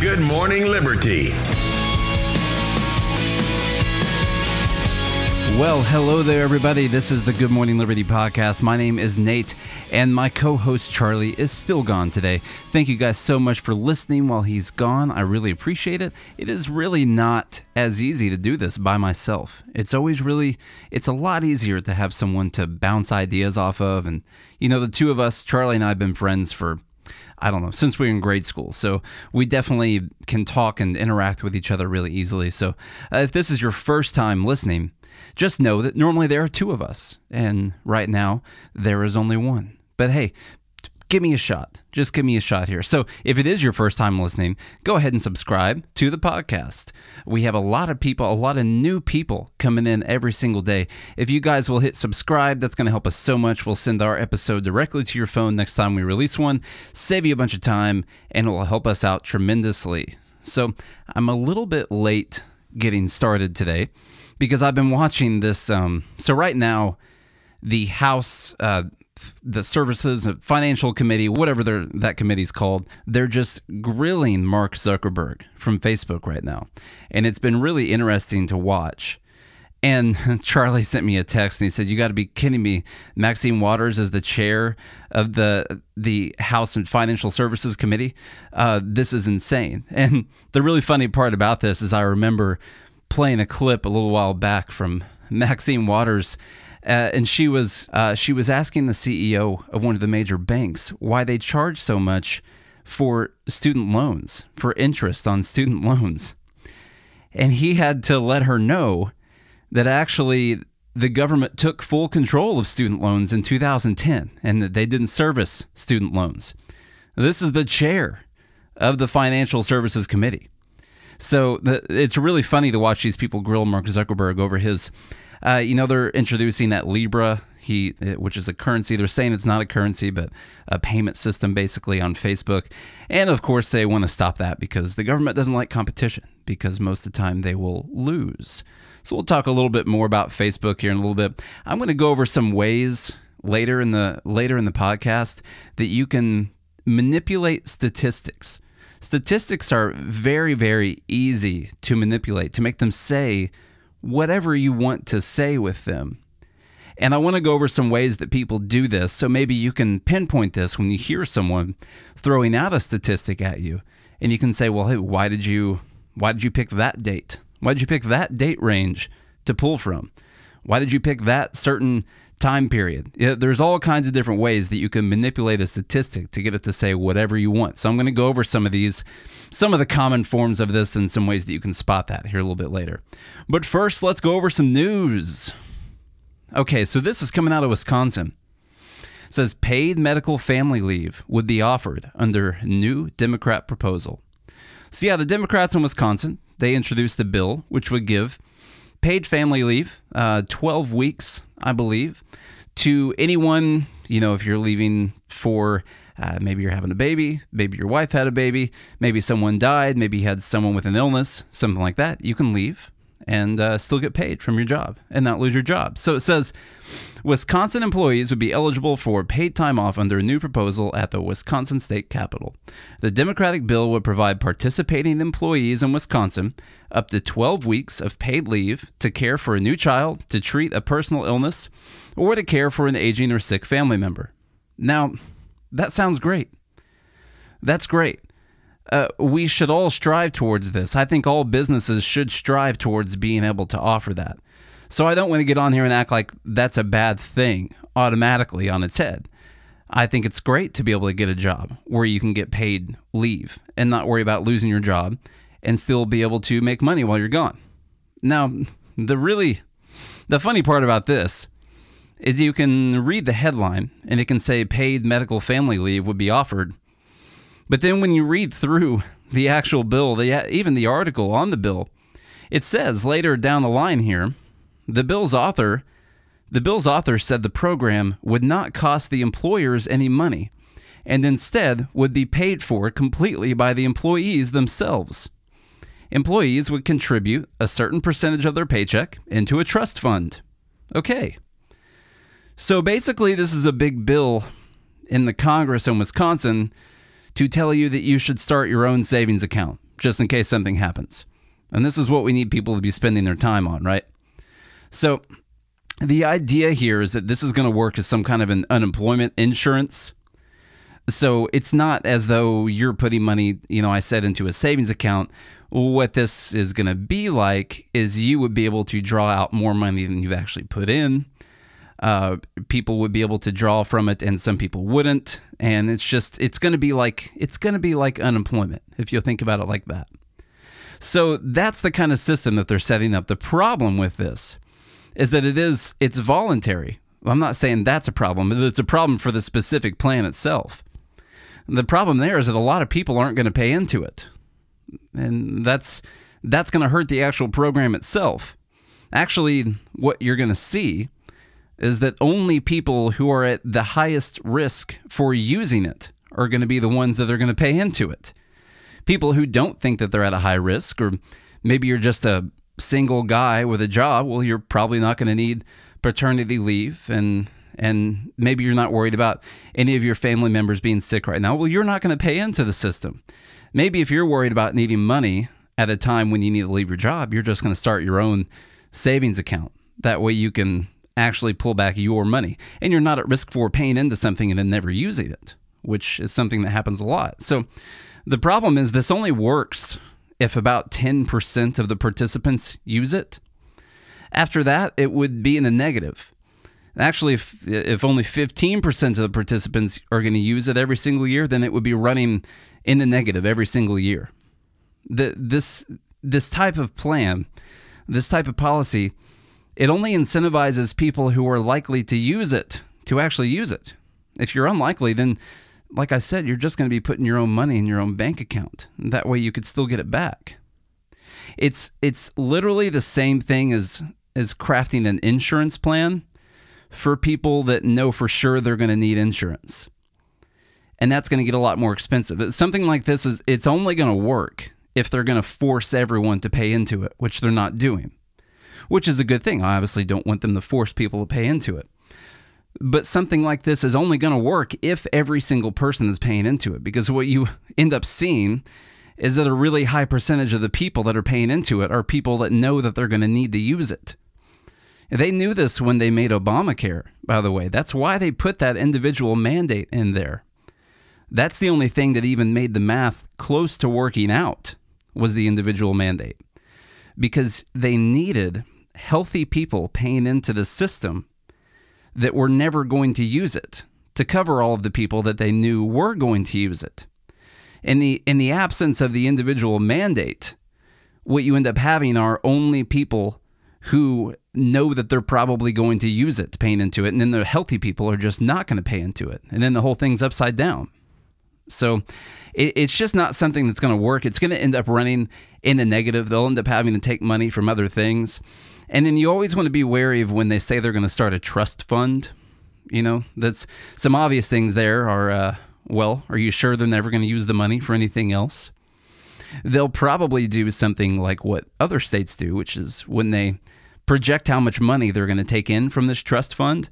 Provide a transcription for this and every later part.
Good morning, Liberty. Well, hello there, everybody. This is the Good Morning Liberty podcast. My name is Nate, and my co-host Charlie is still gone today. Thank you guys so much for listening while he's gone. I really appreciate it. It is really not as easy to do this by myself. It's a lot easier to have someone to bounce ideas off of. And, you know, the two of us, Charlie and I, have been friends for since we were in grade school. So we definitely can talk and interact with each other really easily. So if this is your first time listening, just know that normally there are two of us, and right now there is only one. But hey, give me a shot. Just give me a shot here. So if it is your first time listening, go ahead and subscribe to the podcast. We have a lot of new people coming in every single day. If you guys will hit subscribe, that's going to help us so much. We'll send our episode directly to your phone next time we release one, save you a bunch of time, and it will help us out tremendously. So I'm a little bit late getting started today because I've been watching this. So right now, the House... the Services and Financial Committee, whatever that committee's called, they're just grilling Mark Zuckerberg from Facebook right now. And it's been really interesting to watch. And Charlie sent me a text and he said, "You got to be kidding me. Maxine Waters is the chair of the House and Financial Services Committee. This is insane." And the really funny part about this is I remember playing a clip a little while back from Maxine Waters. And she was asking the CEO of one of the major banks why they charge so much for student loans, for interest on student loans. And he had to let her know that actually the government took full control of student loans in 2010 and that they didn't service student loans. This is the chair of the Financial Services Committee. So it's really funny to watch these people grill Mark Zuckerberg over his... they're introducing that Libra, which is a currency. They're saying it's not a currency, but a payment system basically on Facebook. And of course, they want to stop that because the government doesn't like competition because most of the time they will lose. So we'll talk a little bit more about Facebook here in a little bit. I'm going to go over some ways later in the podcast that you can manipulate statistics. Statistics are very, very easy to manipulate, to make them say whatever you want to say with them. And I want to go over some ways that people do this, so maybe you can pinpoint this when you hear someone throwing out a statistic at you, and you can say, well, hey, why did you pick that date? Why did you pick that date range to pull from? Why did you pick that certain time period? There's all kinds of different ways that you can manipulate a statistic to get it to say whatever you want. So I'm going to go over some of the common forms of this and some ways that you can spot that here a little bit later. But first, let's go over some news. Okay, so this is coming out of Wisconsin. It says paid medical family leave would be offered under new Democrat proposal. So yeah, the Democrats in Wisconsin, they introduced a bill which would give paid family leave, 12 weeks, I believe, to anyone, you know, if you're leaving for, maybe you're having a baby, maybe your wife had a baby, maybe someone died, maybe you had someone with an illness, something like that, you can leave and still get paid from your job and not lose your job. So it says Wisconsin employees would be eligible for paid time off under a new proposal at the Wisconsin state capitol. The Democratic bill would provide participating employees in Wisconsin up to 12 weeks of paid leave to care for a new child, to treat a personal illness, or to care for an aging or sick family member. Now, that sounds great. That's great. We should all strive towards this. I think all businesses should strive towards being able to offer that. So I don't want to get on here and act like that's a bad thing automatically on its head. I think it's great to be able to get a job where you can get paid leave and not worry about losing your job, and still be able to make money while you're gone. Now, the funny part about this is you can read the headline and it can say paid medical family leave would be offered. But then when you read through the actual bill, even the article on the bill, it says later down the line here, the bill's author said the program would not cost the employers any money and instead would be paid for completely by the employees themselves. Employees would contribute a certain percentage of their paycheck into a trust fund. Okay. So basically, this is a big bill in the Congress in Wisconsin to tell you that you should start your own savings account just in case something happens. And this is what we need people to be spending their time on, right? So the idea here is that this is going to work as some kind of an unemployment insurance. So it's not as though you're putting money, I said, into a savings account. What this is going to be like is you would be able to draw out more money than you've actually put in. People would be able to draw from it, and some people wouldn't. And it's going to be like unemployment, if you think about it like that. So that's the kind of system that they're setting up. The problem with this is that it's voluntary. I'm not saying that's a problem, but it's a problem for the specific plan itself. The problem there is that a lot of people aren't going to pay into it, and that's going to hurt the actual program itself. Actually, what you're going to see is that only people who are at the highest risk for using it are going to be the ones that are going to pay into it. People who don't think that they're at a high risk, or maybe you're just a single guy with a job, well, you're probably not going to need paternity leave, and maybe you're not worried about any of your family members being sick right now. Well, you're not going to pay into the system. Maybe if you're worried about needing money at a time when you need to leave your job, you're just going to start your own savings account. That way you can actually pull back your money, and you're not at risk for paying into something and then never using it, which is something that happens a lot. So the problem is this only works if about 10% of the participants use it. After that, it would be in the negative. Actually, if only 15% of the participants are going to use it every single year, then it would be running in the negative every single year. This type of plan, this type of policy, it only incentivizes people who are likely to use it to actually use it. If you're unlikely, then, like I said, you're just going to be putting your own money in your own bank account. That way you could still get it back. It's literally the same thing as crafting an insurance plan for people that know for sure they're going to need insurance. And that's going to get a lot more expensive. Something like this it's only going to work if they're going to force everyone to pay into it, which they're not doing. Which is a good thing. I obviously don't want them to force people to pay into it. But something like this is only going to work if every single person is paying into it, because what you end up seeing is that a really high percentage of the people that are paying into it are people that know that they're going to need to use it. They knew this when they made Obamacare, by the way. That's why they put that individual mandate in there. That's the only thing that even made the math close to working out, was the individual mandate. Because they needed healthy people paying into the system that were never going to use it to cover all of the people that they knew were going to use it. In the absence of the individual mandate, what you end up having are only people who know that they're probably going to use it, paying into it, and then the healthy people are just not going to pay into it. And then the whole thing's upside down. So it's just not something that's going to work. It's going to end up running in the negative. They'll end up having to take money from other things. And then you always want to be wary of when they say they're going to start a trust fund. That's some obvious things there are, are you sure they're never going to use the money for anything else? They'll probably do something like what other states do, which is when they project how much money they're going to take in from this trust fund,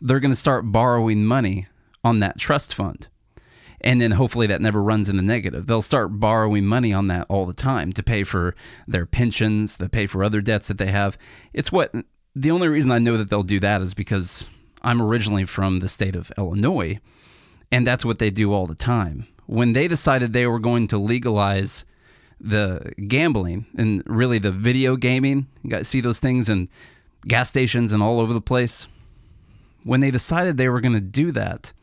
they're going to start borrowing money on that trust fund. And then hopefully that never runs in the negative. They'll start borrowing money on that all the time to pay for their pensions, to pay for other debts that they have. The only reason I know that they'll do that is because I'm originally from the state of Illinois, and that's what they do all the time. When they decided they were going to legalize the gambling and really the video gaming, you guys see those things in gas stations and all over the place. When they decided they were going to do that,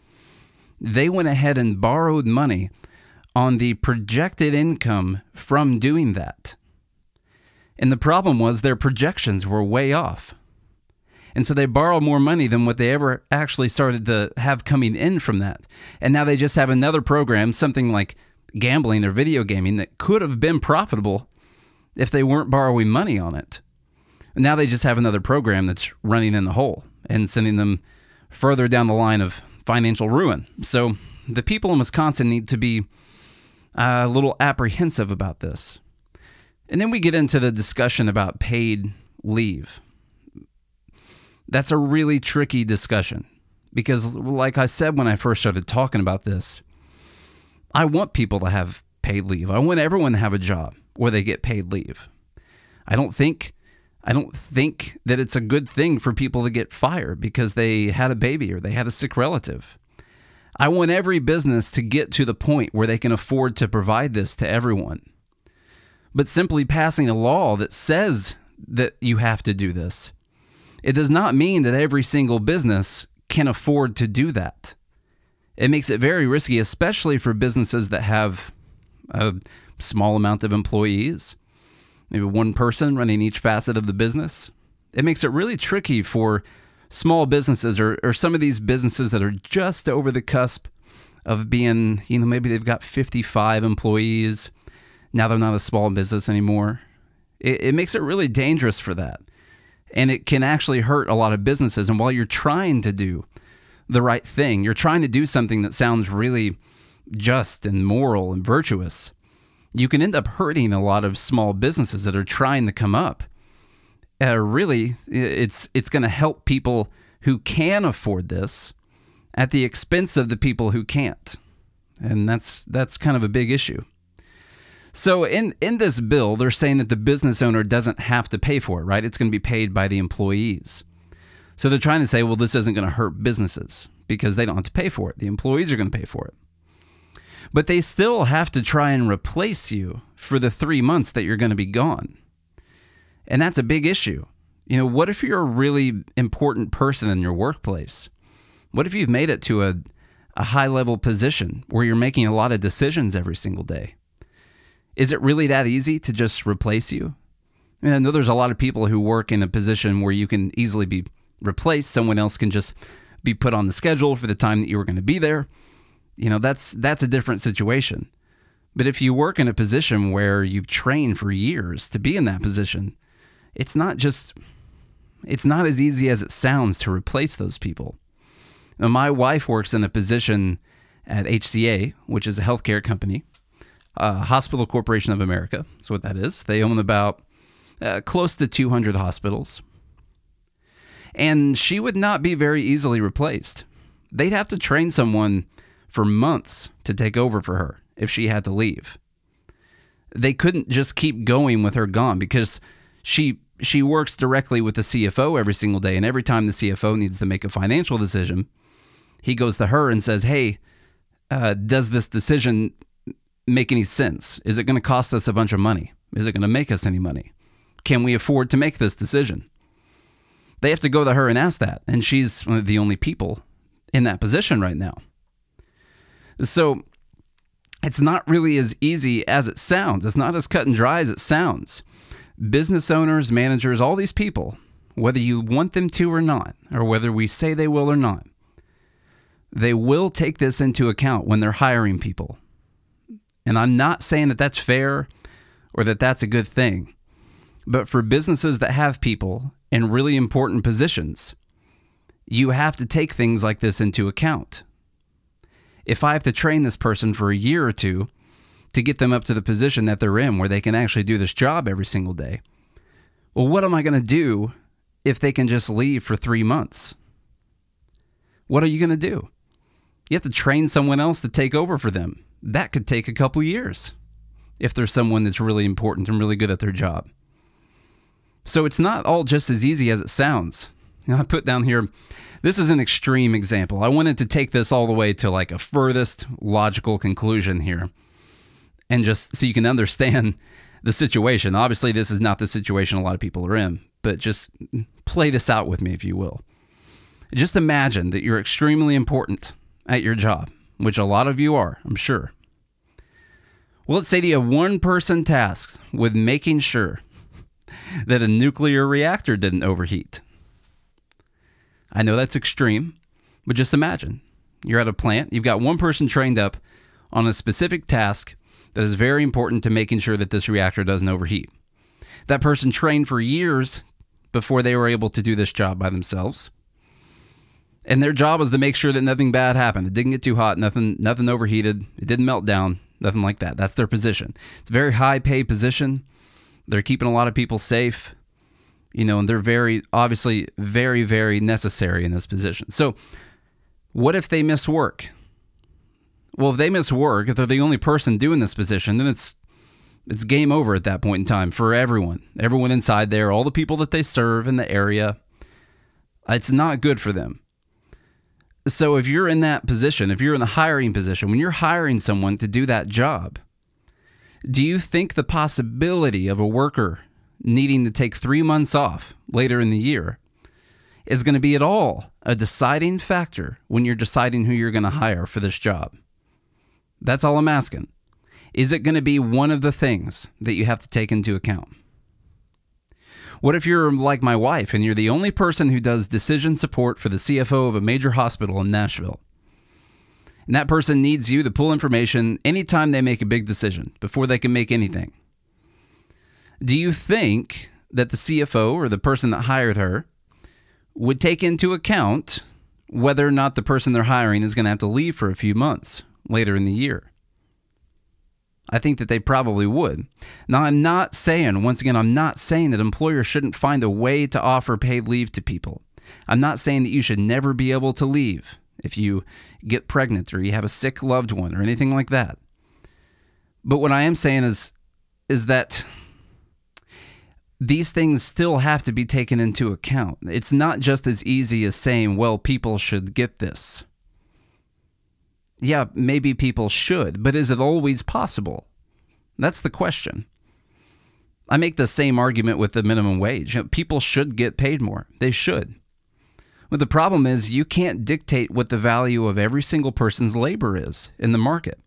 they went ahead and borrowed money on the projected income from doing that. And the problem was their projections were way off. And so they borrow more money than what they ever actually started to have coming in from that. And now they just have another program, something like gambling or video gaming, that could have been profitable if they weren't borrowing money on it. And now they just have another program that's running in the hole and sending them further down the line of financial ruin. So the people in Wisconsin need to be a little apprehensive about this. And then we get into the discussion about paid leave. That's a really tricky discussion because, like I said when I first started talking about this, I want people to have paid leave. I want everyone to have a job where they get paid leave. I don't think that it's a good thing for people to get fired because they had a baby or they had a sick relative. I want every business to get to the point where they can afford to provide this to everyone. But simply passing a law that says that you have to do this, it does not mean that every single business can afford to do that. It makes it very risky, especially for businesses that have a small amount of employees, maybe one person running each facet of the business. It makes it really tricky for small businesses or some of these businesses that are just over the cusp of being, maybe they've got 55 employees. Now they're not a small business anymore. It makes it really dangerous for that. And it can actually hurt a lot of businesses. And while you're trying to do the right thing, you're trying to do something that sounds really just and moral and virtuous, you can end up hurting a lot of small businesses that are trying to come up. Really, it's going to help people who can afford this at the expense of the people who can't. And that's kind of a big issue. So in this bill, they're saying that the business owner doesn't have to pay for it, right? It's going to be paid by the employees. So they're trying to say, well, this isn't going to hurt businesses because they don't have to pay for it. The employees are going to pay for it. But they still have to try and replace you for the 3 months that you're going to be gone. And that's a big issue. What if you're a really important person in your workplace? What if you've made it to a high-level position where you're making a lot of decisions every single day? Is it really that easy to just replace you? I know there's a lot of people who work in a position where you can easily be replaced. Someone else can just be put on the schedule for the time that you were going to be there. That's a different situation. But if you work in a position where you've trained for years to be in that position, it's not as easy as it sounds to replace those people. Now, my wife works in a position at HCA, which is a healthcare company, Hospital Corporation of America. That's what that is. They own about close to 200 hospitals. And she would not be very easily replaced. They'd have to train someone for months to take over for her if she had to leave. They couldn't just keep going with her gone because she works directly with the CFO every single day, and every time the CFO needs to make a financial decision, he goes to her and says, hey, does this decision make any sense? Is it going to cost us a bunch of money? Is it going to make us any money? Can we afford to make this decision? They have to go to her and ask that, and she's one of the only people in that position right now. So it's not really as easy as it sounds. It's not as cut and dry as it sounds. Business owners, managers, all these people, whether you want them to or not, or whether we say they will or not, they will take this into account when they're hiring people. And I'm not saying that that's fair or that that's a good thing. But for businesses that have people in really important positions, you have to take things like this into account. If I have to train this person for a year or two to get them up to the position that they're in where they can actually do this job every single day, well, what am I going to do if they can just leave for 3 months? What are you going to do? You have to train someone else to take over for them. That could take a couple years if there's someone that's really important and really good at their job. So it's not all just as easy as it sounds. I put down here, this is an extreme example. I wanted to take this all the way to like a furthest logical conclusion here. And just so you can understand the situation. Obviously, this is not the situation a lot of people are in. But just play this out with me, if you will. Just imagine that you're extremely important at your job, which a lot of you are, I'm sure. Well, let's say that you have one person tasked with making sure that a nuclear reactor didn't overheat. I know that's extreme, but just imagine you're at a plant. You've got one person trained up on a specific task that is very important to making sure that this reactor doesn't overheat. That person trained for years before they were able to do this job by themselves. And their job was to make sure that nothing bad happened. It didn't get too hot, nothing overheated, it didn't melt down, nothing like that. That's their position. It's a very high pay position. They're keeping a lot of people safe, you know, and they're very, obviously, very, very necessary in this position. So what if they miss work? Well, if they miss work, if they're the only person doing this position, then it's game over at that point in time for everyone. Everyone inside there, all the people that they serve in the area, it's not good for them. So if you're in that position, if you're in the hiring position, when you're hiring someone to do that job, do you think the possibility of a worker needing to take 3 months off later in the year is going to be at all a deciding factor when you're deciding who you're going to hire for this job? That's all I'm asking. Is it going to be one of the things that you have to take into account? What if you're like my wife and you're the only person who does decision support for the CFO of a major hospital in Nashville? And that person needs you to pull information anytime they make a big decision, before they can make anything. Do you think that the CFO or the person that hired her would take into account whether or not the person they're hiring is going to have to leave for a few months later in the year? I think that they probably would. Now, I'm not saying that employers shouldn't find a way to offer paid leave to people. I'm not saying that you should never be able to leave if you get pregnant or you have a sick loved one or anything like that. But what I am saying is that these things still have to be taken into account. It's not just as easy as saying, well, people should get this. Yeah, maybe people should, but is it always possible? That's the question. I make the same argument with the minimum wage. You know, people should get paid more. They should. But the problem is you can't dictate what the value of every single person's labor is in the market.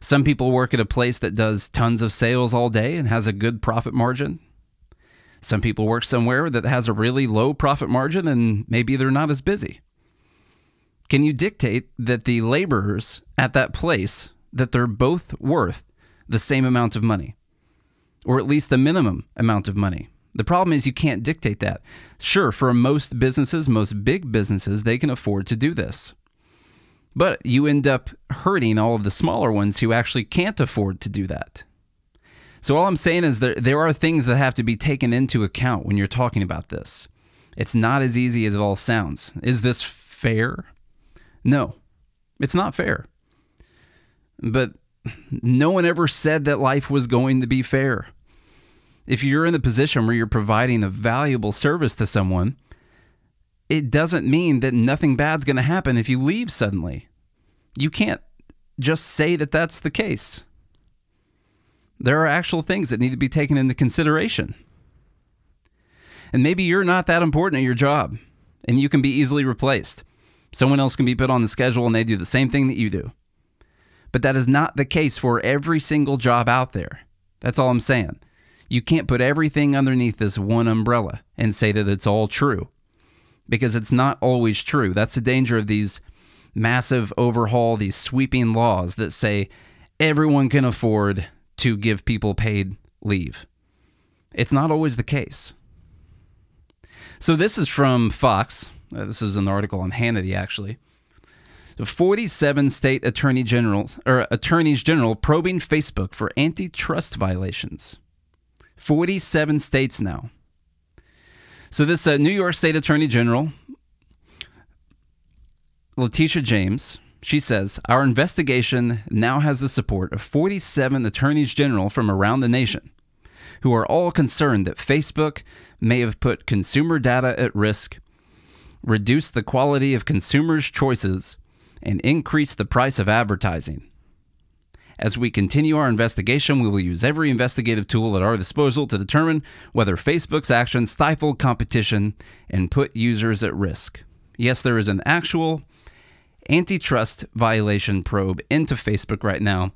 Some people work at a place that does tons of sales all day and has a good profit margin. Some people work somewhere that has a really low profit margin and maybe they're not as busy. Can you dictate that the laborers at that place, that they're both worth the same amount of money, or at least the minimum amount of money? The problem is you can't dictate that. Sure, for most businesses, most big businesses, they can afford to do this. But you end up hurting all of the smaller ones who actually can't afford to do that. So all I'm saying is that there are things that have to be taken into account when you're talking about this. It's not as easy as it all sounds. Is this fair? No, it's not fair. But no one ever said that life was going to be fair. If you're in a position where you're providing a valuable service to someone, it doesn't mean that nothing bad's going to happen if you leave suddenly. You can't just say that that's the case. There are actual things that need to be taken into consideration. And maybe you're not that important at your job, and you can be easily replaced. Someone else can be put on the schedule and they do the same thing that you do. But that is not the case for every single job out there. That's all I'm saying. You can't put everything underneath this one umbrella and say that it's all true, because it's not always true. That's the danger of these massive overhaul, these sweeping laws that say everyone can afford to give people paid leave. It's not always the case. So this is from Fox. This is an article on Hannity, actually. 47 state attorneys general probing Facebook for antitrust violations. 47 states now. So this New York State Attorney General, Letitia James, she says, "Our investigation now has the support of 47 attorneys general from around the nation, who are all concerned that Facebook may have put consumer data at risk, reduce the quality of consumers' choices, and increase the price of advertising. As we continue our investigation, we will use every investigative tool at our disposal to determine whether Facebook's actions stifled competition and put users at risk." Yes, there is an actual antitrust violation probe into Facebook right now,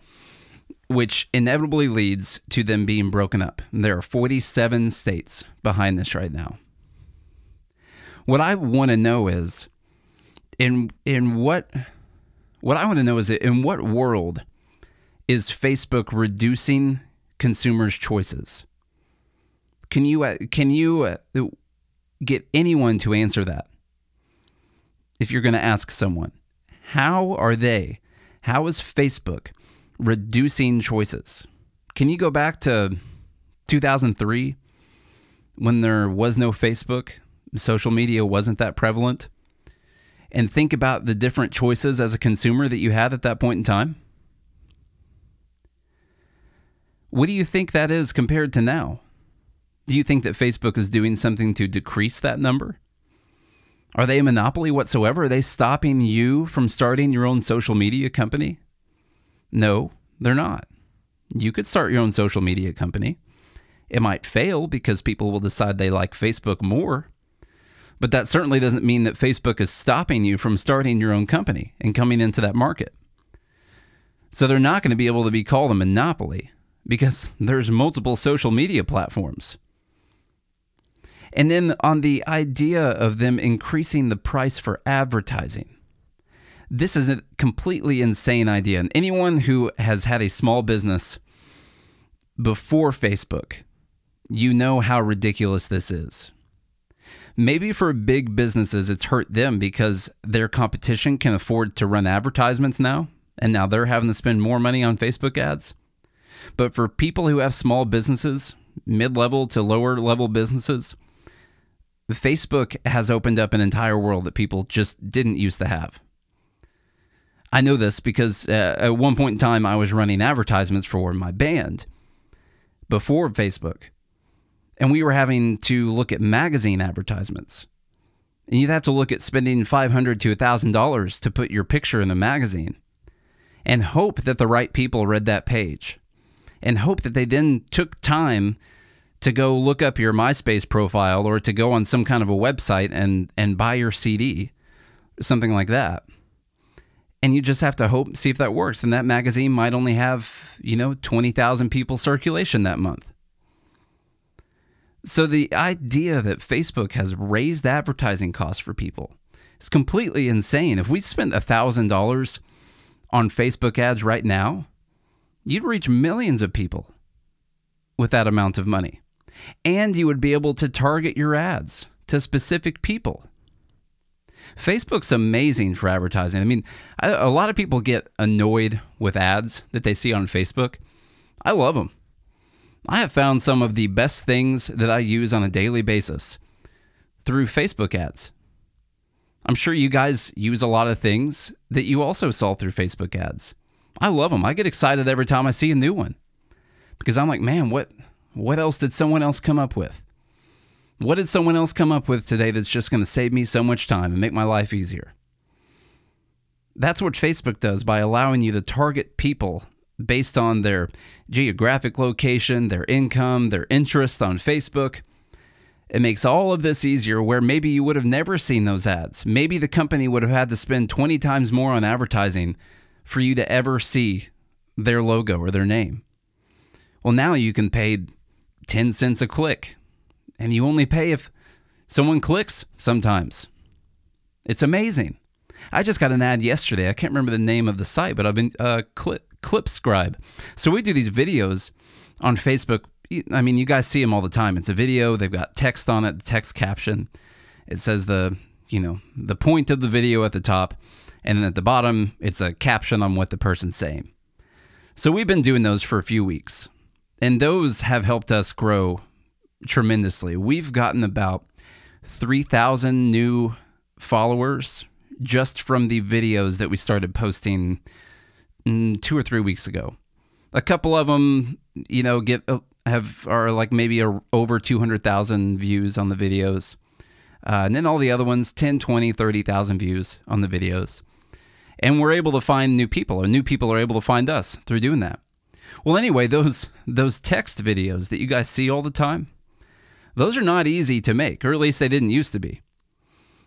which inevitably leads to them being broken up. And there are 47 states behind this right now. What I want to know is, in what world is Facebook reducing consumers' choices? Can you get anyone to answer that? If you're going to ask someone, how is Facebook reducing choices? Can you go back to 2003 when there was no Facebook, social media wasn't that prevalent, and think about the different choices as a consumer that you had at that point in time? What do you think that is compared to now? Do you think that Facebook is doing something to decrease that number? Are they a monopoly whatsoever? Are they stopping you from starting your own social media company? No, they're not. You could start your own social media company. It might fail because people will decide they like Facebook more, but that certainly doesn't mean that Facebook is stopping you from starting your own company and coming into that market. So they're not going to be able to be called a monopoly because there's multiple social media platforms. And then on the idea of them increasing the price for advertising, this is a completely insane idea. And anyone who has had a small business before Facebook, you know how ridiculous this is. Maybe for big businesses, it's hurt them because their competition can afford to run advertisements now, and now they're having to spend more money on Facebook ads. But for people who have small businesses, mid-level to lower-level businesses, Facebook has opened up an entire world that people just didn't used to have. I know this because at one point in time, I was running advertisements for my band before Facebook, and we were having to look at magazine advertisements. And you'd have to look at spending $500 to $1,000 to put your picture in the magazine and hope that the right people read that page and hope that they then took time to go look up your MySpace profile or to go on some kind of a website and buy your CD, something like that. And you just have to hope, see if that works. And that magazine might only have, 20,000 people circulation that month. So the idea that Facebook has raised advertising costs for people is completely insane. If we spent $1,000 on Facebook ads right now, you'd reach millions of people with that amount of money. And you would be able to target your ads to specific people. Facebook's amazing for advertising. I mean, a lot of people get annoyed with ads that they see on Facebook. I love them. I have found some of the best things that I use on a daily basis through Facebook ads. I'm sure you guys use a lot of things that you also saw through Facebook ads. I love them. I get excited every time I see a new one because I'm like, man, what else did someone else come up with? What did someone else come up with today that's just going to save me so much time and make my life easier? That's what Facebook does by allowing you to target people based on their geographic location, their income, their interests on Facebook. It makes all of this easier where maybe you would have never seen those ads. Maybe the company would have had to spend 20 times more on advertising for you to ever see their logo or their name. Well, now you can pay 10 cents a click. And you only pay if someone clicks sometimes. It's amazing. I just got an ad yesterday. I can't remember the name of the site, but I've been Clipscribe. So we do these videos on Facebook. I mean, you guys see them all the time. It's a video. They've got text on it, the text caption. It says the point of the video at the top. And then at the bottom, it's a caption on what the person's saying. So we've been doing those for a few weeks. And those have helped us grow tremendously. We've gotten about 3,000 new followers just from the videos that we started posting 2 or 3 weeks ago. A couple of them, over 200,000 views on the videos. And then all the other ones, 10, 20, 30,000 views on the videos. And we're able to find new people, or new people are able to find us through doing that. Well, anyway, those text videos that you guys see all the time, those are not easy to make, or at least they didn't used to be.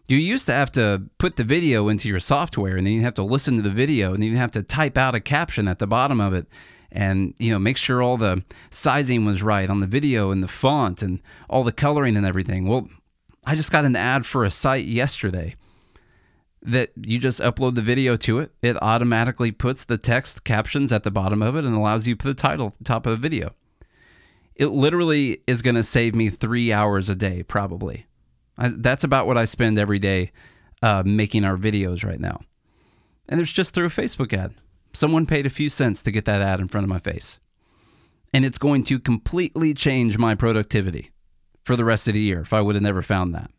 You used to have to put the video into your software, and then you have to listen to the video, and then you have to type out a caption at the bottom of it, and make sure all the sizing was right on the video, and the font, and all the coloring and everything. Well, I just got an ad for a site yesterday that you just upload the video to it. It automatically puts the text captions at the bottom of it and allows you to put the title at the top of the video. It literally is going to save me 3 hours a day, probably. That's about what I spend every day making our videos right now. And it's just through a Facebook ad. Someone paid a few cents to get that ad in front of my face. And it's going to completely change my productivity for the rest of the year if I would have never found that.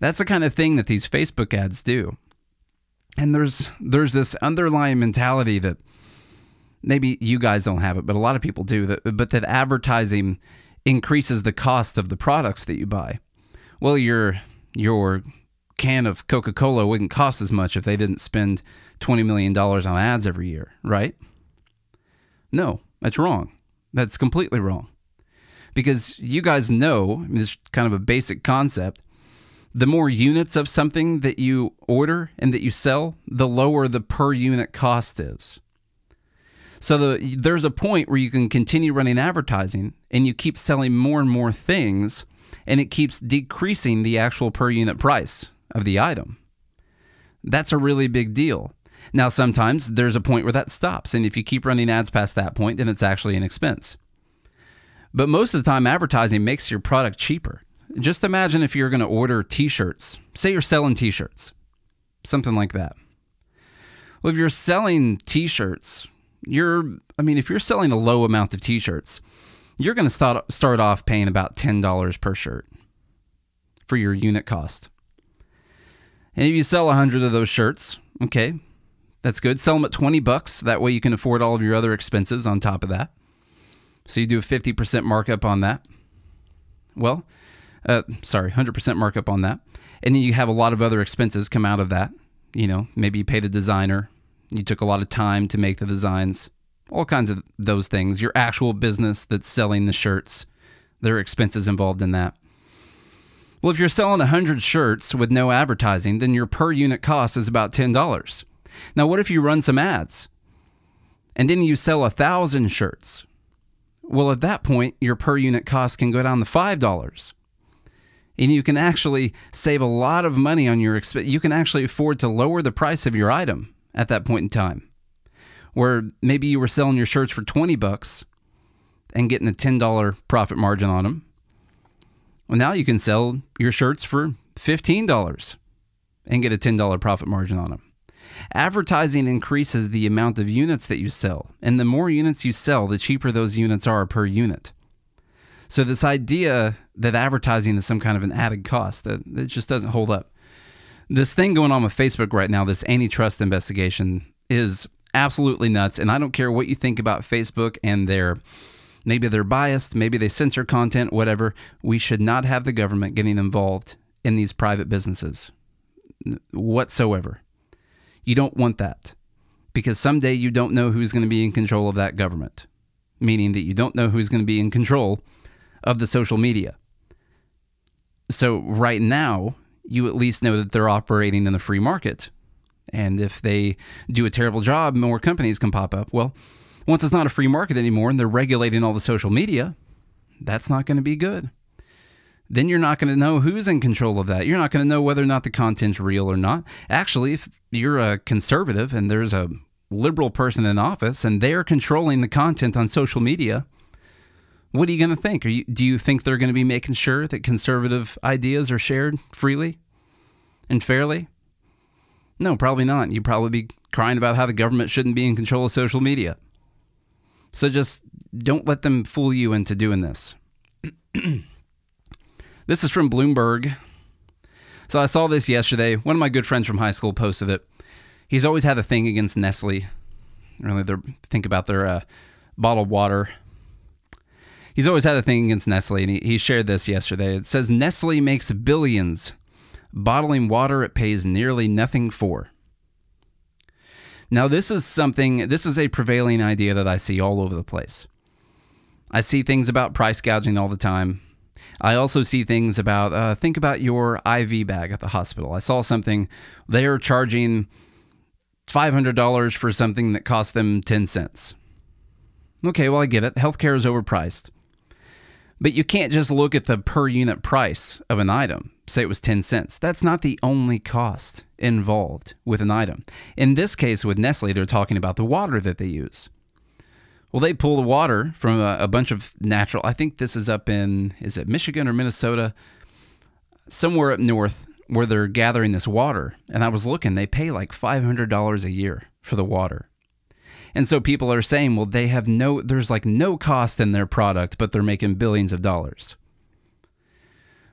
That's the kind of thing that these Facebook ads do. And there's this underlying mentality that maybe you guys don't have it, but a lot of people do, that advertising increases the cost of the products that you buy. Well, your can of Coca-Cola wouldn't cost as much if they didn't spend $20 million on ads every year, right? No, that's wrong. That's completely wrong. Because you guys know, I mean, it's kind of a basic concept, the more units of something that you order and that you sell, the lower the per unit cost is. So there's a point where you can continue running advertising and you keep selling more and more things, and it keeps decreasing the actual per unit price of the item. That's a really big deal. Now, sometimes there's a point where that stops, and if you keep running ads past that point, then it's actually an expense. But most of the time, advertising makes your product cheaper. Just imagine if you're going to order t-shirts. Say you're selling t-shirts, something like that. Well, if you're selling t-shirts, if you're selling a low amount of t-shirts, you're going to start off paying about $10 per shirt for your unit cost. And if you sell 100 of those shirts, okay, that's good. Sell them at $20. That way you can afford all of your other expenses on top of that. So you do a 50% markup on that. 100% markup on that. And then you have a lot of other expenses come out of that. You know, maybe you paid a designer. You took a lot of time to make the designs. All kinds of those things. Your actual business that's selling the shirts. There are expenses involved in that. Well, if you're selling 100 shirts with no advertising, then your per unit cost is about $10. Now, what if you run some ads and then you sell 1,000 shirts? Well, at that point, your per unit cost can go down to $5. And you can actually save a lot of money on your expense. You can actually afford to lower the price of your item at that point in time, where maybe you were selling your shirts for $20 and getting a $10 profit margin on them. Well, now you can sell your shirts for $15 and get a $10 profit margin on them. Advertising increases the amount of units that you sell, and the more units you sell, the cheaper those units are per unit. So this idea that advertising is some kind of an added cost, it just doesn't hold up. This thing going on with Facebook right now, this antitrust investigation, is absolutely nuts, and I don't care what you think about Facebook and maybe they're biased, maybe they censor content, whatever. We should not have the government getting involved in these private businesses whatsoever. You don't want that, because someday you don't know who's going to be in control of that government, meaning that you don't know who's going to be in control of the social media. So right now, you at least know that they're operating in the free market. And if they do a terrible job, more companies can pop up. Well, once it's not a free market anymore and they're regulating all the social media, that's not going to be good. Then you're not going to know who's in control of that. You're not going to know whether or not the content's real or not. Actually, if you're a conservative and there's a liberal person in office and they're controlling the content on social media, what are you going to think? Do you think they're going to be making sure that conservative ideas are shared freely and fairly? No, probably not. You'd probably be crying about how the government shouldn't be in control of social media. So just don't let them fool you into doing this. This is from Bloomberg. So I saw this yesterday. One of my good friends from high school posted it. He's always had a thing against Nestle. Really, think about their bottled water. He's always had a thing against Nestle, and he shared this yesterday. It says, Nestle makes billions. Bottling water it pays nearly nothing for. Now, this is a prevailing idea that I see all over the place. I see things about price gouging all the time. I also see things about, think about your IV bag at the hospital. I saw something, they are charging $500 for something that cost them 10 cents. Okay, well, I get it. Healthcare is overpriced. But you can't just look at the per unit price of an item. Say it was 10 cents. That's not the only cost involved with an item. In this case with Nestle, they're talking about the water that they use. Well, they pull the water from a bunch of natural, I think this is up in, is it Michigan or Minnesota? Somewhere up north where they're gathering this water. And I was looking, they pay like $500 a year for the water. And so people are saying, well, they have no, there's like no cost in their product, but they're making billions of dollars.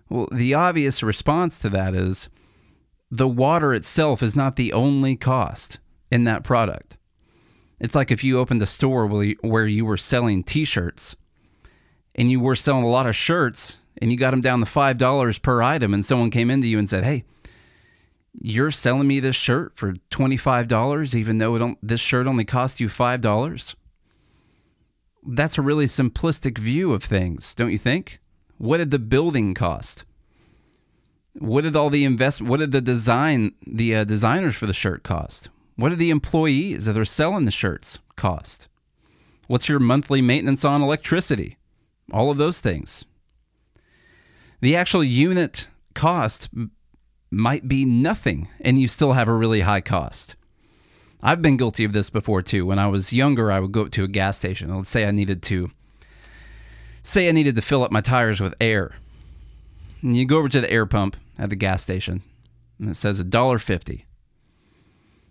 Well, the obvious response to that is the water itself is not the only cost in that product. It's like if you opened a store where you were selling t-shirts and you were selling a lot of shirts and you got them down to $5 per item and someone came into you and said, hey, you're selling me this shirt for $25 even though this shirt only costs you $5. That's a really simplistic view of things, don't you think? What did the building cost? What did all the investment? What did the designers for the shirt cost? What did the employees that are selling the shirts cost? What's your monthly maintenance on electricity? All of those things. The actual unit cost might be nothing, and you still have a really high cost. I've been guilty of this before too. When I was younger, I would go to a gas station. Let's say I needed to. Say I needed to fill up my tires with air. And you go over to the air pump at the gas station, and it says $1.50.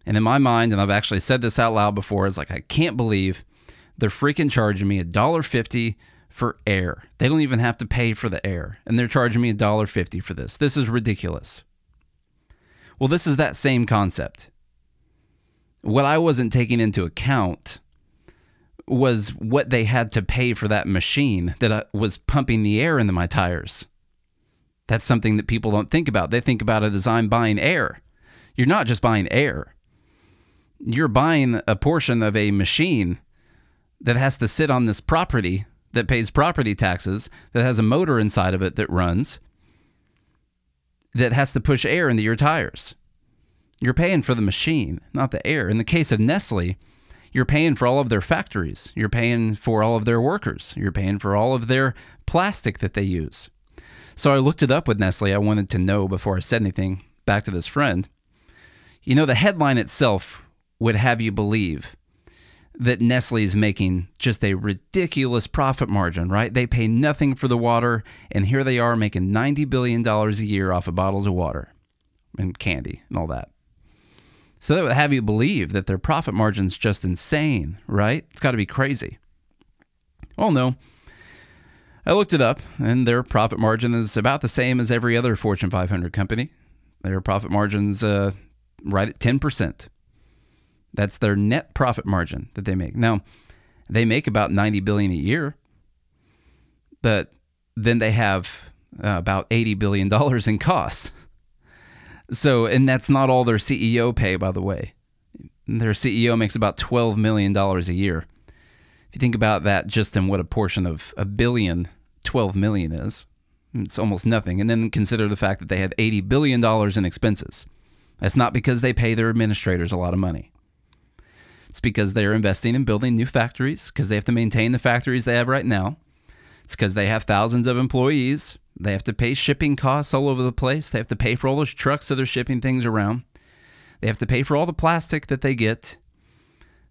And in my mind, and I've actually said this out loud before, it's like, I can't believe they're freaking charging me $1.50 for air. They don't even have to pay for the air, and they're charging me $1.50 for this. This is ridiculous. Well, this is that same concept. What I wasn't taking into account was what they had to pay for that machine that was pumping the air into my tires. That's something that people don't think about. They think about it as I'm buying air. You're not just buying air. You're buying a portion of a machine that has to sit on this property that pays property taxes, that has a motor inside of it that runs, that has to push air into your tires. You're paying for the machine, not the air. In the case of Nestle, you're paying for all of their factories. You're paying for all of their workers. You're paying for all of their plastic that they use. So I looked it up with Nestle. I wanted to know before I said anything back to this friend. You know, the headline itself would have you believe that Nestle is making just a ridiculous profit margin, right? They pay nothing for the water, and here they are making $90 billion a year off of bottles of water and candy and all that. So that would have you believe that their profit margin's just insane, right? It's got to be crazy. Well, no. I looked it up, and their profit margin is about the same as every other Fortune 500 company. Their profit margin's right at 10%. That's their net profit margin that they make. Now, they make about $90 billion a year, but then they have about $80 billion in costs. So, and that's not all their CEO pay, by the way. Their CEO makes about $12 million a year. If you think about that, just in what a portion of a billion, 12 million is, it's almost nothing. And then consider the fact that they have $80 billion in expenses. That's not because they pay their administrators a lot of money. It's because they're investing in building new factories, because they have to maintain the factories they have right now. It's because they have thousands of employees. They have to pay shipping costs all over the place. They have to pay for all those trucks that they're shipping things around. They have to pay for all the plastic that they get.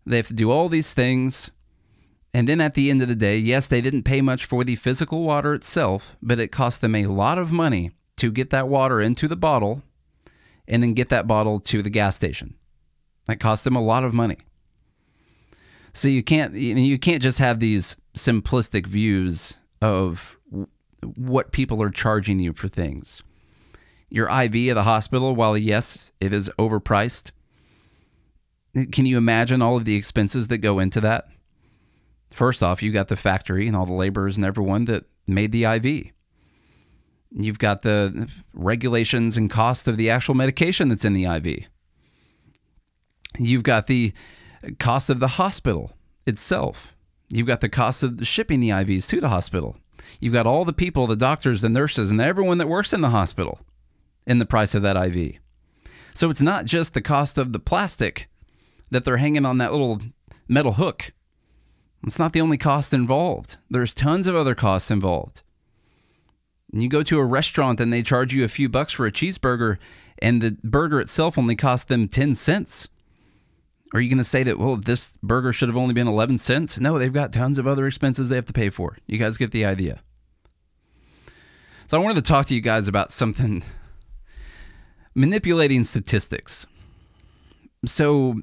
They have to do all these things. And then at the end of the day, yes, they didn't pay much for the physical water itself, but it cost them a lot of money to get that water into the bottle and then get that bottle to the gas station. That cost them a lot of money. So you can't just have these simplistic views of what people are charging you for things. Your IV at a hospital, while yes, it is overpriced, can you imagine all of the expenses that go into that? First off, you got the factory and all the laborers and everyone that made the IV. You've got the regulations and cost of the actual medication that's in the IV. You've got the cost of the hospital itself. You've got the cost of shipping the IVs to the hospital. You've got all the people, the doctors, the nurses, and everyone that works in the hospital in the price of that IV. So it's not just the cost of the plastic that they're hanging on that little metal hook. It's not the only cost involved. There's tons of other costs involved. You go to a restaurant and they charge you a few bucks for a cheeseburger, and the burger itself only cost them 10 cents. Are you going to say that, well, this burger should have only been 11 cents? No, they've got tons of other expenses they have to pay for. You guys get the idea. So I wanted to talk to you guys about something, manipulating statistics. So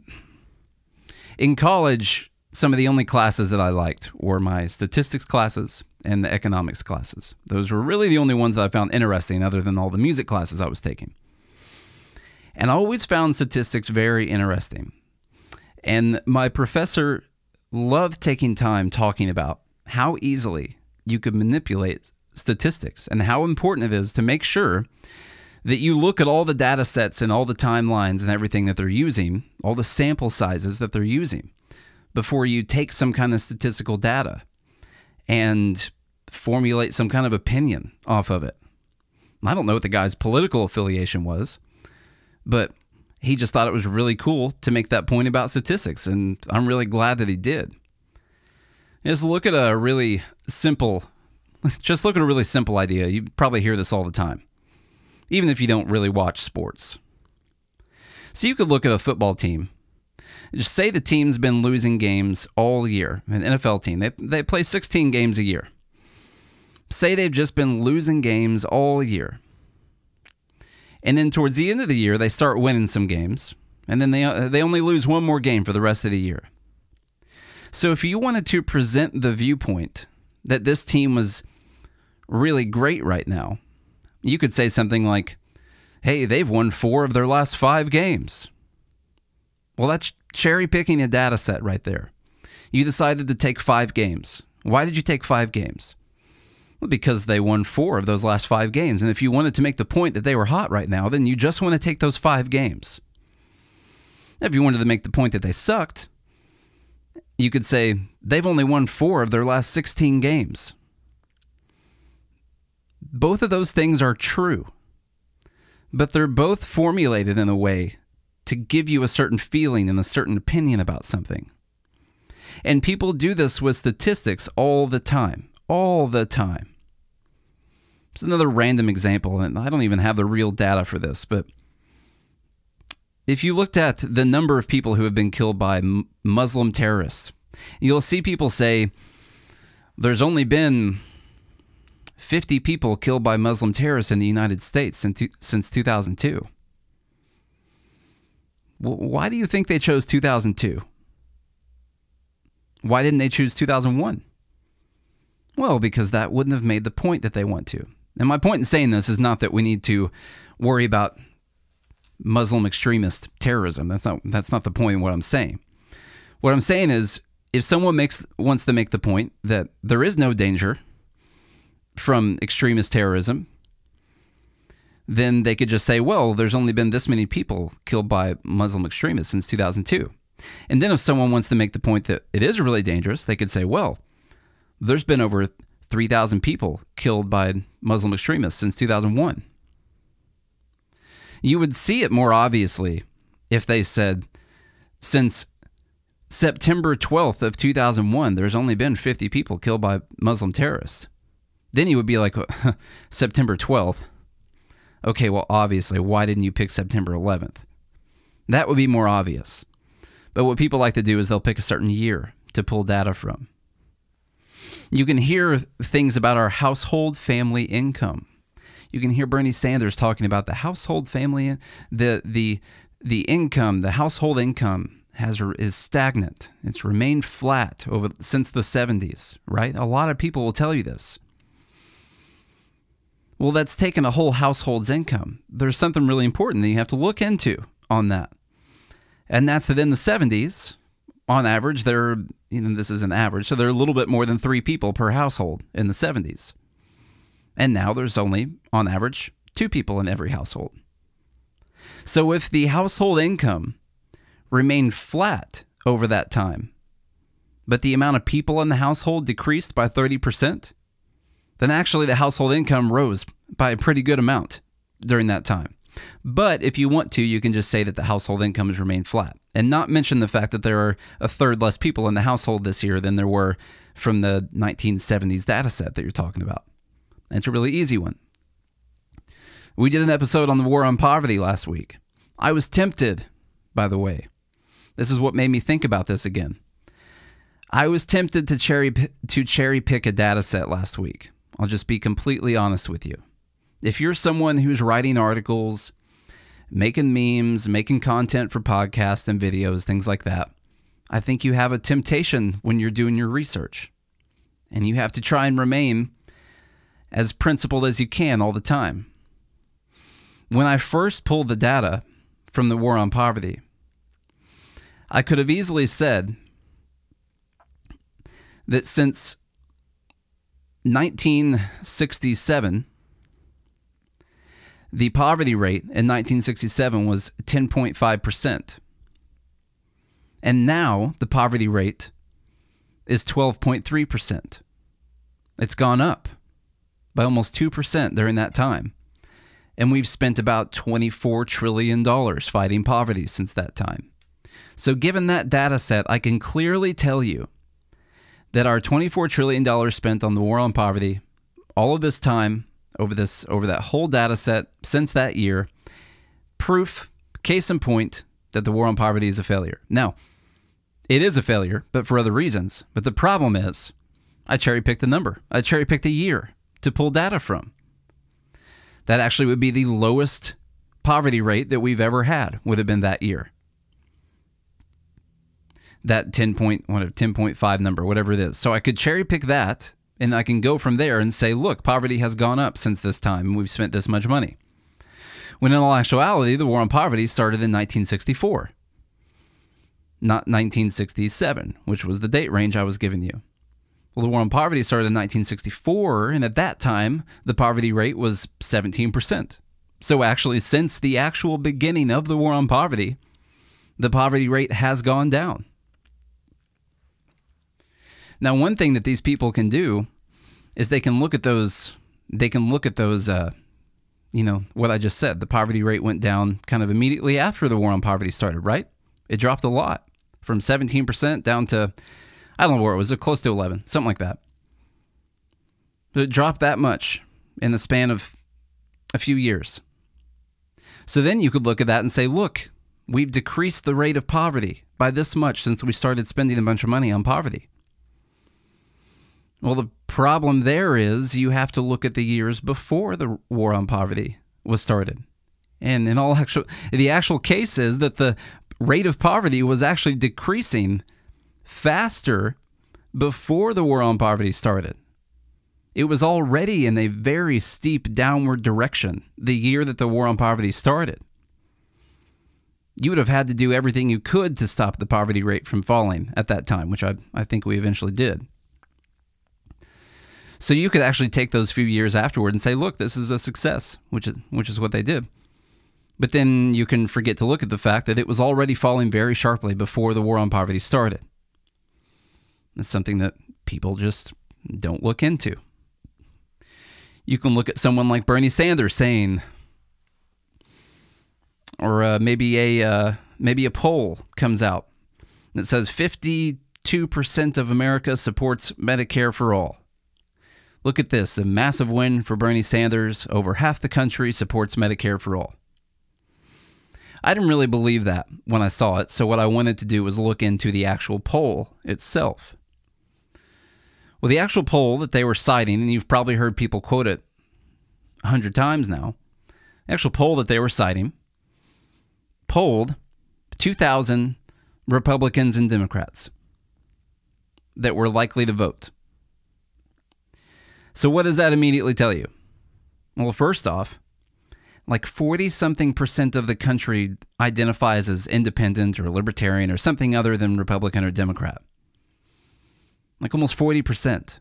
in college, some of the only classes that I liked were my statistics classes and the economics classes. Those were really the only ones that I found interesting, other than all the music classes I was taking. And I always found statistics very interesting. And my professor loved taking time talking about how easily you could manipulate statistics and how important it is to make sure that you look at all the data sets and all the timelines and everything that they're using, all the sample sizes that they're using, before you take some kind of statistical data and formulate some kind of opinion off of it. I don't know what the guy's political affiliation was, but he just thought it was really cool to make that point about statistics, and I'm really glad that he did. Just look at a really simple idea. You probably hear this all the time, even if you don't really watch sports. So you could look at a football team. Just say the team's been losing games all year. An NFL team, they play 16 games a year. Say they've just been losing games all year. And then towards the end of the year, they start winning some games. And then they only lose one more game for the rest of the year. So if you wanted to present the viewpoint that this team was really great right now, you could say something like, hey, they've won 4 of their last 5 games. Well, that's cherry-picking a data set right there. You decided to take 5 games. Why did you take 5 games? Well, because they won 4 of those last 5 games. And if you wanted to make the point that they were hot right now, then you just want to take those 5 games. If you wanted to make the point that they sucked, you could say, they've only won 4 of their last 16 games. Both of those things are true, but they're both formulated in a way to give you a certain feeling and a certain opinion about something. And people do this with statistics all the time, all the time. It's another random example, and I don't even have the real data for this, but if you looked at the number of people who have been killed by Muslim terrorists, you'll see people say, there's only been 50 people killed by Muslim terrorists in the United States since 2002. Why do you think they chose 2002? Why didn't they choose 2001? Well, because that wouldn't have made the point that they want to. And my point in saying this is not that we need to worry about Muslim extremist terrorism. That's not the point in what I'm saying. What I'm saying is, if someone wants to make the point that there is no danger from extremist terrorism, then they could just say, well, there's only been this many people killed by Muslim extremists since 2002. And then if someone wants to make the point that it is really dangerous, they could say, well, there's been over 3,000 people killed by Muslim extremists since 2001. You would see it more obviously if they said, since September 12th of 2001, there's only been 50 people killed by Muslim terrorists. Then you would be like, September 12th. Okay, well, obviously, why didn't you pick September 11th? That would be more obvious. But what people like to do is they'll pick a certain year to pull data from. You can hear things about our household family income. You can hear Bernie Sanders talking about the household family, the income, the household income is stagnant. It's remained flat since the 70s, right? A lot of people will tell you this. Well, that's taken a whole household's income. There's something really important that you have to look into on that. And that's that in the 70s, on average, this is an average, so there are a little bit more than 3 people per household in the 70s. And now there's only, on average, 2 people in every household. So if the household income remained flat over that time, but the amount of people in the household decreased by 30%, then actually the household income rose by a pretty good amount during that time. But if you want to, you can just say that the household income has remained flat and not mention the fact that there are a third less people in the household this year than there were from the 1970s data set that you're talking about. It's a really easy one. We did an episode on the war on poverty last week. I was tempted, by the way. This is what made me think about this again. I was tempted to cherry pick a data set last week. I'll just be completely honest with you. If you're someone who's writing articles, making memes, making content for podcasts and videos, things like that, I think you have a temptation when you're doing your research. And you have to try and remain as principled as you can all the time. When I first pulled the data from the war on poverty, I could have easily said that since 1967, the poverty rate in 1967 was 10.5%. And now the poverty rate is 12.3%. It's gone up by almost 2% during that time. And we've spent about $24 trillion fighting poverty since that time. So given that data set, I can clearly tell you that our $24 trillion spent on the war on poverty, all of this time, over that whole data set since that year, proof, case in point, that the war on poverty is a failure. Now, it is a failure, but for other reasons. But the problem is, I cherry-picked a number. I cherry-picked a year to pull data from. That actually would be the lowest poverty rate that we've ever had, would have been that year. That 10.5 number, whatever it is. So I could cherry pick that, and I can go from there and say, look, poverty has gone up since this time, and we've spent this much money. When in all actuality, the war on poverty started in 1964, not 1967, which was the date range I was giving you. Well, the war on poverty started in 1964, and at that time, the poverty rate was 17%. So actually, since the actual beginning of the war on poverty, the poverty rate has gone down. Now, one thing that these people can do is they can look at those, what I just said, the poverty rate went down kind of immediately after the war on poverty started, right? It dropped a lot from 17% down to, I don't know where it was, close to 11, something like that. But it dropped that much in the span of a few years. So then you could look at that and say, look, we've decreased the rate of poverty by this much since we started spending a bunch of money on poverty. Well, the problem there is you have to look at the years before the war on poverty was started. And in all actual, the actual case is that the rate of poverty was actually decreasing faster before the war on poverty started. It was already in a very steep downward direction the year that the war on poverty started. You would have had to do everything you could to stop the poverty rate from falling at that time, which I think we eventually did. So you could actually take those few years afterward and say, look, this is a success, which is what they did. But then you can forget to look at the fact that it was already falling very sharply before the war on poverty started. It's something that people just don't look into. You can look at someone like Bernie Sanders saying, or maybe a poll comes out that says 52% of America supports Medicare for all. Look at this, a massive win for Bernie Sanders. Over half the country supports Medicare for all. I didn't really believe that when I saw it, so what I wanted to do was look into the actual poll itself. Well, the actual poll that they were citing, and you've probably heard people quote it 100 times now, the actual poll that they were citing polled 2,000 Republicans and Democrats that were likely to vote. So what does that immediately tell you? Well, first off, like 40-something percent of the country identifies as independent or libertarian or something other than Republican or Democrat. Like almost 40%.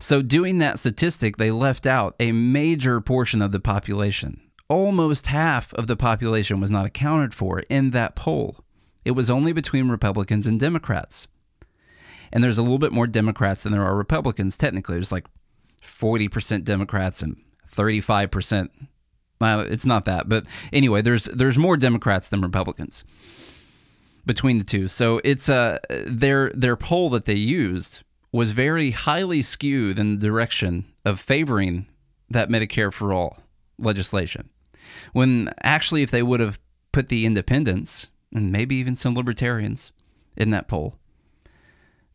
So doing that statistic, they left out a major portion of the population. Almost half of the population was not accounted for in that poll. It was only between Republicans and Democrats. And there's a little bit more Democrats than there are Republicans, technically. There's like 40% Democrats and 35%. It's not that. But anyway, there's more Democrats than Republicans between the two. So it's their poll that they used was very highly skewed in the direction of favoring that Medicare for All legislation, when actually if they would have put the independents and maybe even some libertarians in that poll,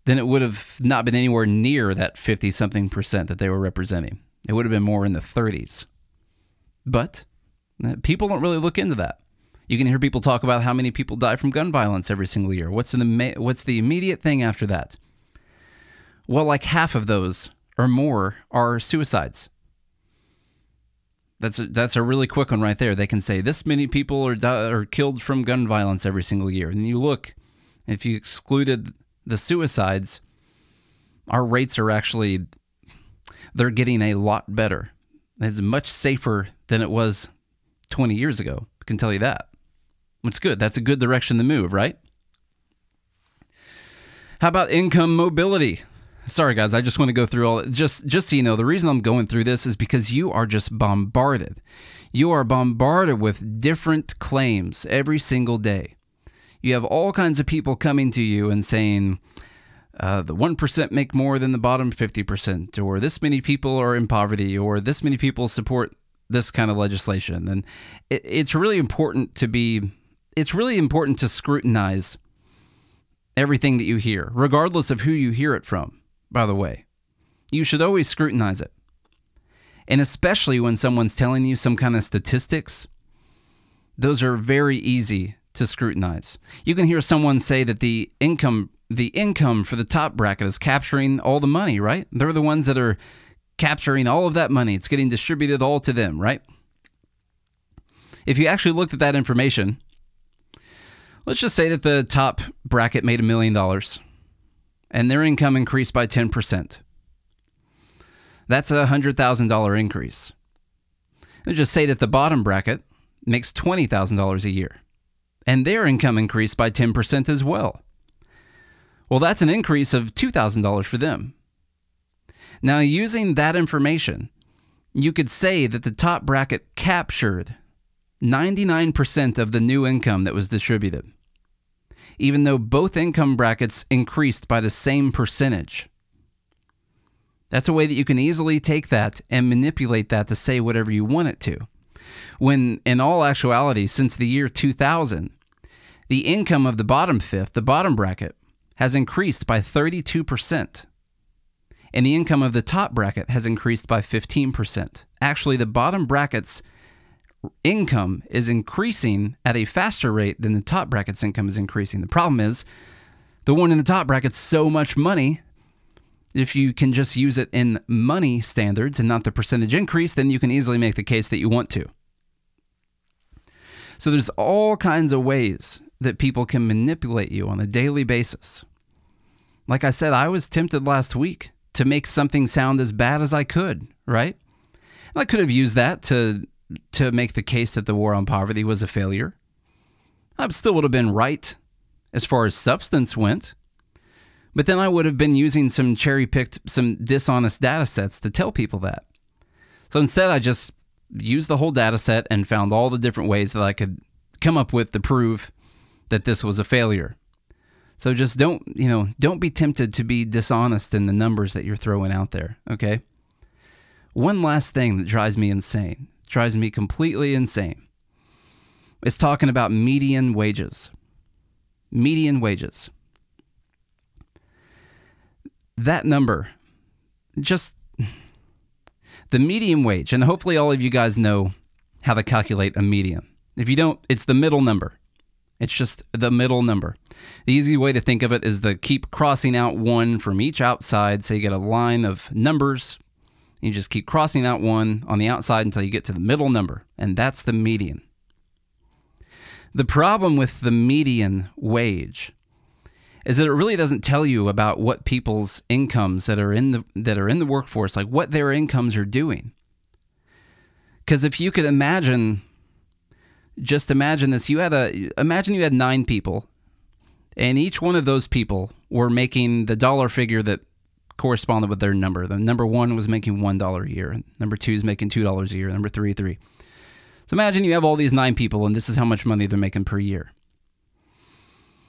then it would have not been anywhere near that 50-something% that they were representing. It would have been more in the 30s. But people don't really look into that. You can hear people talk about how many people die from gun violence every single year. What's the immediate thing after that? Well, like half of those or more are suicides. That's a really quick one right there. They can say this many people are killed from gun violence every single year. And you look, if you excluded the suicides, our rates are actually, they're getting a lot better. It's much safer than it was 20 years ago. I can tell you that. It's good. That's a good direction to move, right? How about income mobility? Sorry, guys, I just want to go through all... Just so you know, the reason I'm going through this is because you are just bombarded. You are bombarded with different claims every single day. You have all kinds of people coming to you and saying, the 1% make more than the bottom 50%, or this many people are in poverty, or this many people support this kind of legislation. And it's really important to be... It's really important to scrutinize everything that you hear, regardless of who you hear it from. By the way, you should always scrutinize it. And especially when someone's telling you some kind of statistics, those are very easy to scrutinize. You can hear someone say that the income for the top bracket is capturing all the money, right? They're the ones that are capturing all of that money. It's getting distributed all to them, right? If you actually looked at that information, let's just say that the top bracket made $1 million. And their income increased by 10%. That's a $100,000 increase. And just say that the bottom bracket makes $20,000 a year, and their income increased by 10% as well. Well, that's an increase of $2,000 for them. Now, using that information, you could say that the top bracket captured 99% of the new income that was distributed, even though both income brackets increased by the same percentage. That's a way that you can easily take that and manipulate that to say whatever you want it to, when in all actuality, since the year 2000, the income of the bottom fifth, the bottom bracket, has increased by 32%, and the income of the top bracket has increased by 15%. Actually, the bottom bracket's income is increasing at a faster rate than the top bracket's income is increasing. The problem is the one in the top bracket's so much money, if you can just use it in money standards and not the percentage increase, then you can easily make the case that you want to. So there's all kinds of ways that people can manipulate you on a daily basis. Like I said, I was tempted last week to make something sound as bad as I could, right? And I could have used that to make the case that the war on poverty was a failure. I still would have been right as far as substance went, but then I would have been using some cherry-picked, some dishonest data sets to tell people that. So instead, I just used the whole data set and found all the different ways that I could come up with to prove that this was a failure. So just don't be tempted to be dishonest in the numbers that you're throwing out there, okay? One last thing that drives me completely insane. It's talking about median wages. Median wages. That number, just the median wage, and hopefully all of you guys know how to calculate a median. If you don't, it's the middle number. It's just the middle number. The easy way to think of it is to keep crossing out one from each outside, so you get a line of numbers. You just keep crossing out one on the outside until you get to the middle number, and that's the median. The problem with the median wage is that it really doesn't tell you about what people's incomes that are in the workforce, like what their incomes are doing. Because if you could imagine this, you had 9 people, and each one of those people were making the dollar figure that corresponded with their number. The number 1 was making $1 a year. Number 2 is making $2 a year. Number 3. So imagine you have all these 9 people and this is how much money they're making per year.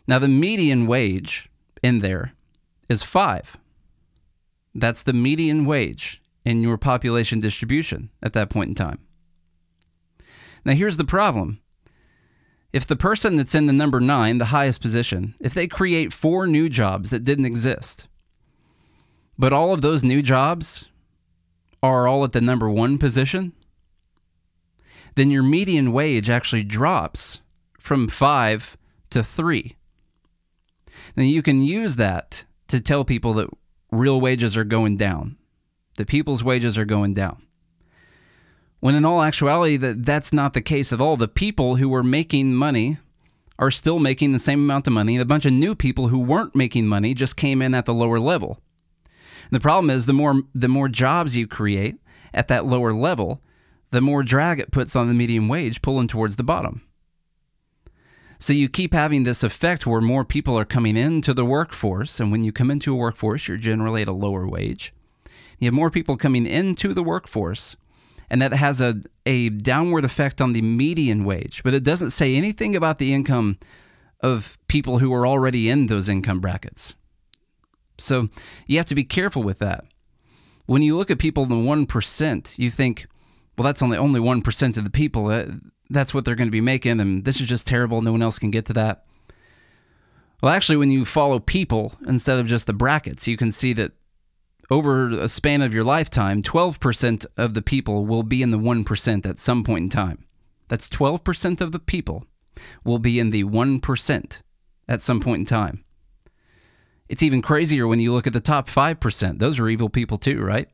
Now the median wage in there is $5. That's the median wage in your population distribution at that point in time. Now, here's the problem. If the person that's in the number 9, the highest position, if they create 4 new jobs that didn't exist, but all of those new jobs are all at the number 1 position, then your median wage actually drops from 5 to 3. Now, you can use that to tell people that real wages are going down, that people's wages are going down, when in all actuality, that's not the case at all. The people who were making money are still making the same amount of money. A bunch of new people who weren't making money just came in at the lower level. And the problem is the more jobs you create at that lower level, the more drag it puts on the median wage pulling towards the bottom. So you keep having this effect where more people are coming into the workforce, and when you come into a workforce, you're generally at a lower wage. You have more people coming into the workforce, and that has a downward effect on the median wage, but it doesn't say anything about the income of people who are already in those income brackets. So you have to be careful with that. When you look at people in the 1%, you think, well, that's only 1% of the people. That's what they're going to be making, and this is just terrible. No one else can get to that. Well, actually, when you follow people instead of just the brackets, you can see that over a span of your lifetime, 12% of the people will be in the 1% at some point in time. That's 12% of the people will be in the 1% at some point in time. It's even crazier when you look at the top 5%. Those are evil people too, right?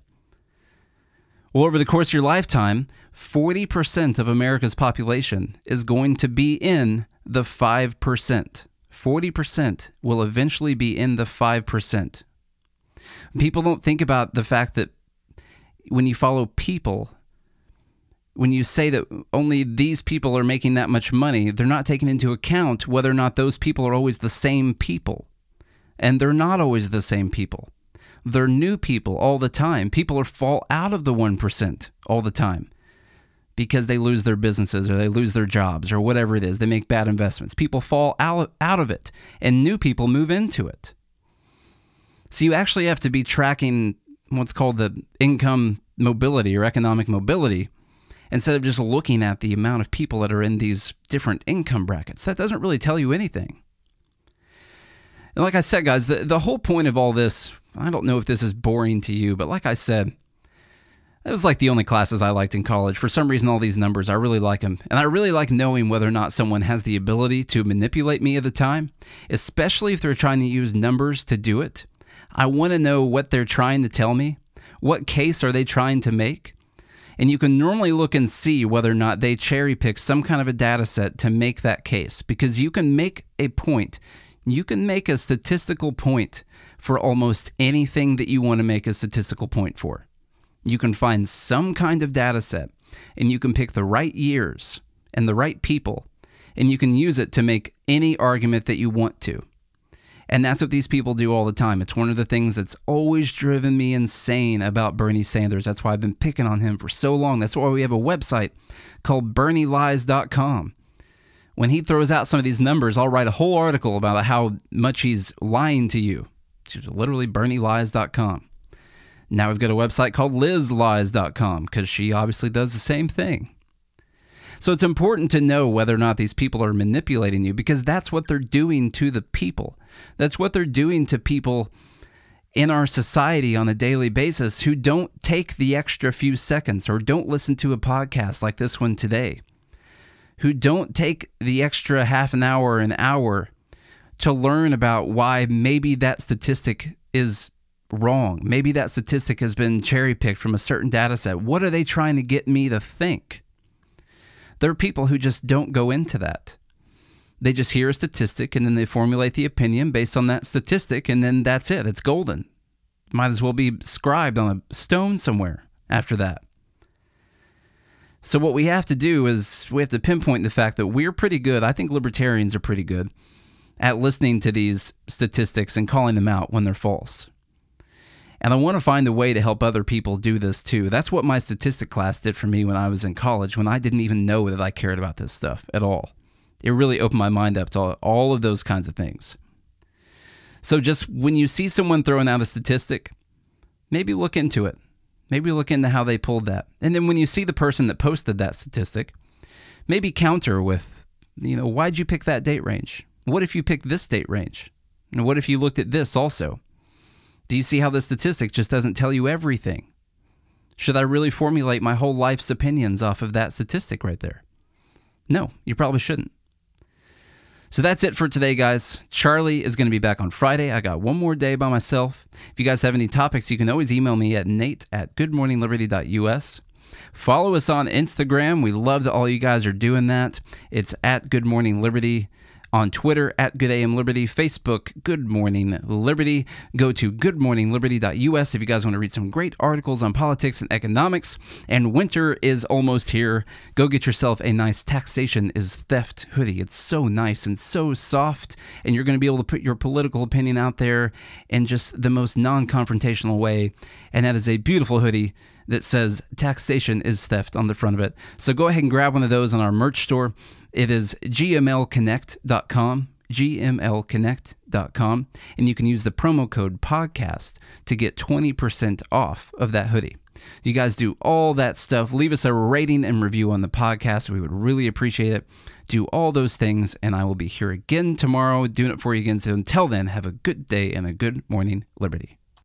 Well, over the course of your lifetime, 40% of America's population is going to be in the 5%. 40% will eventually be in the 5%. People don't think about the fact that when you follow people, when you say that only these people are making that much money, they're not taking into account whether or not those people are always the same people. And they're not always the same people. They're new people all the time. People fall out of the 1% all the time because they lose their businesses or they lose their jobs or whatever it is. They make bad investments. People fall out of it, and new people move into it. So you actually have to be tracking what's called the income mobility or economic mobility instead of just looking at the amount of people that are in these different income brackets. That doesn't really tell you anything. And like I said, guys, the whole point of all this, I don't know if this is boring to you, but like I said, it was like the only classes I liked in college. For some reason, all these numbers, I really like them. And I really like knowing whether or not someone has the ability to manipulate me at the time, especially if they're trying to use numbers to do it. I want to know what they're trying to tell me. What case are they trying to make? And you can normally look and see whether or not they cherry pick some kind of a data set to make that case, because you can make a point. You can make a statistical point for almost anything that you want to make a statistical point for. You can find some kind of data set, and you can pick the right years and the right people, and you can use it to make any argument that you want to. And that's what these people do all the time. It's one of the things that's always driven me insane about Bernie Sanders. That's why I've been picking on him for so long. That's why we have a website called BernieLies.com. When he throws out some of these numbers, I'll write a whole article about how much he's lying to you. It's literally BernieLies.com. Now we've got a website called LizLies.com because she obviously does the same thing. So it's important to know whether or not these people are manipulating you, because that's what they're doing to the people. That's what they're doing to people in our society on a daily basis who don't take the extra few seconds or don't listen to a podcast like this one today, who don't take the extra half an hour to learn about why maybe that statistic is wrong. Maybe that statistic has been cherry-picked from a certain data set. What are they trying to get me to think? There are people who just don't go into that. They just hear a statistic, and then they formulate the opinion based on that statistic, and then that's it. It's golden. Might as well be scribed on a stone somewhere after that. So what we have to do is we have to pinpoint the fact that we're pretty good. I think libertarians are pretty good at listening to these statistics and calling them out when they're false. And I want to find a way to help other people do this too. That's what my statistic class did for me when I was in college, when I didn't even know that I cared about this stuff at all. It really opened my mind up to all of those kinds of things. So just when you see someone throwing out a statistic, maybe look into it. Maybe look into how they pulled that. And then when you see the person that posted that statistic, maybe counter with, why'd you pick that date range? What if you picked this date range? And what if you looked at this also? Do you see how the statistic just doesn't tell you everything? Should I really formulate my whole life's opinions off of that statistic right there? No, you probably shouldn't. So that's it for today, guys. Charlie is going to be back on Friday. I got one more day by myself. If you guys have any topics, you can always email me at nate@goodmorningliberty.us. Follow us on Instagram. We love that all you guys are doing that. It's @goodmorningliberty. On Twitter, @GoodAMLiberty. Facebook, Good Morning Liberty. Go to goodmorningliberty.us if you guys want to read some great articles on politics and economics. And winter is almost here. Go get yourself a nice Taxation is Theft hoodie. It's so nice and so soft, and you're going to be able to put your political opinion out there in just the most non-confrontational way. And that is a beautiful hoodie that says Taxation is Theft on the front of it. So go ahead and grab one of those on our merch store. It is gmlconnect.com, gmlconnect.com, and you can use the promo code podcast to get 20% off of that hoodie. You guys do all that stuff. Leave us a rating and review on the podcast. We would really appreciate it. Do all those things, and I will be here again tomorrow doing it for you again. So until then, have a good day and a good morning, Liberty.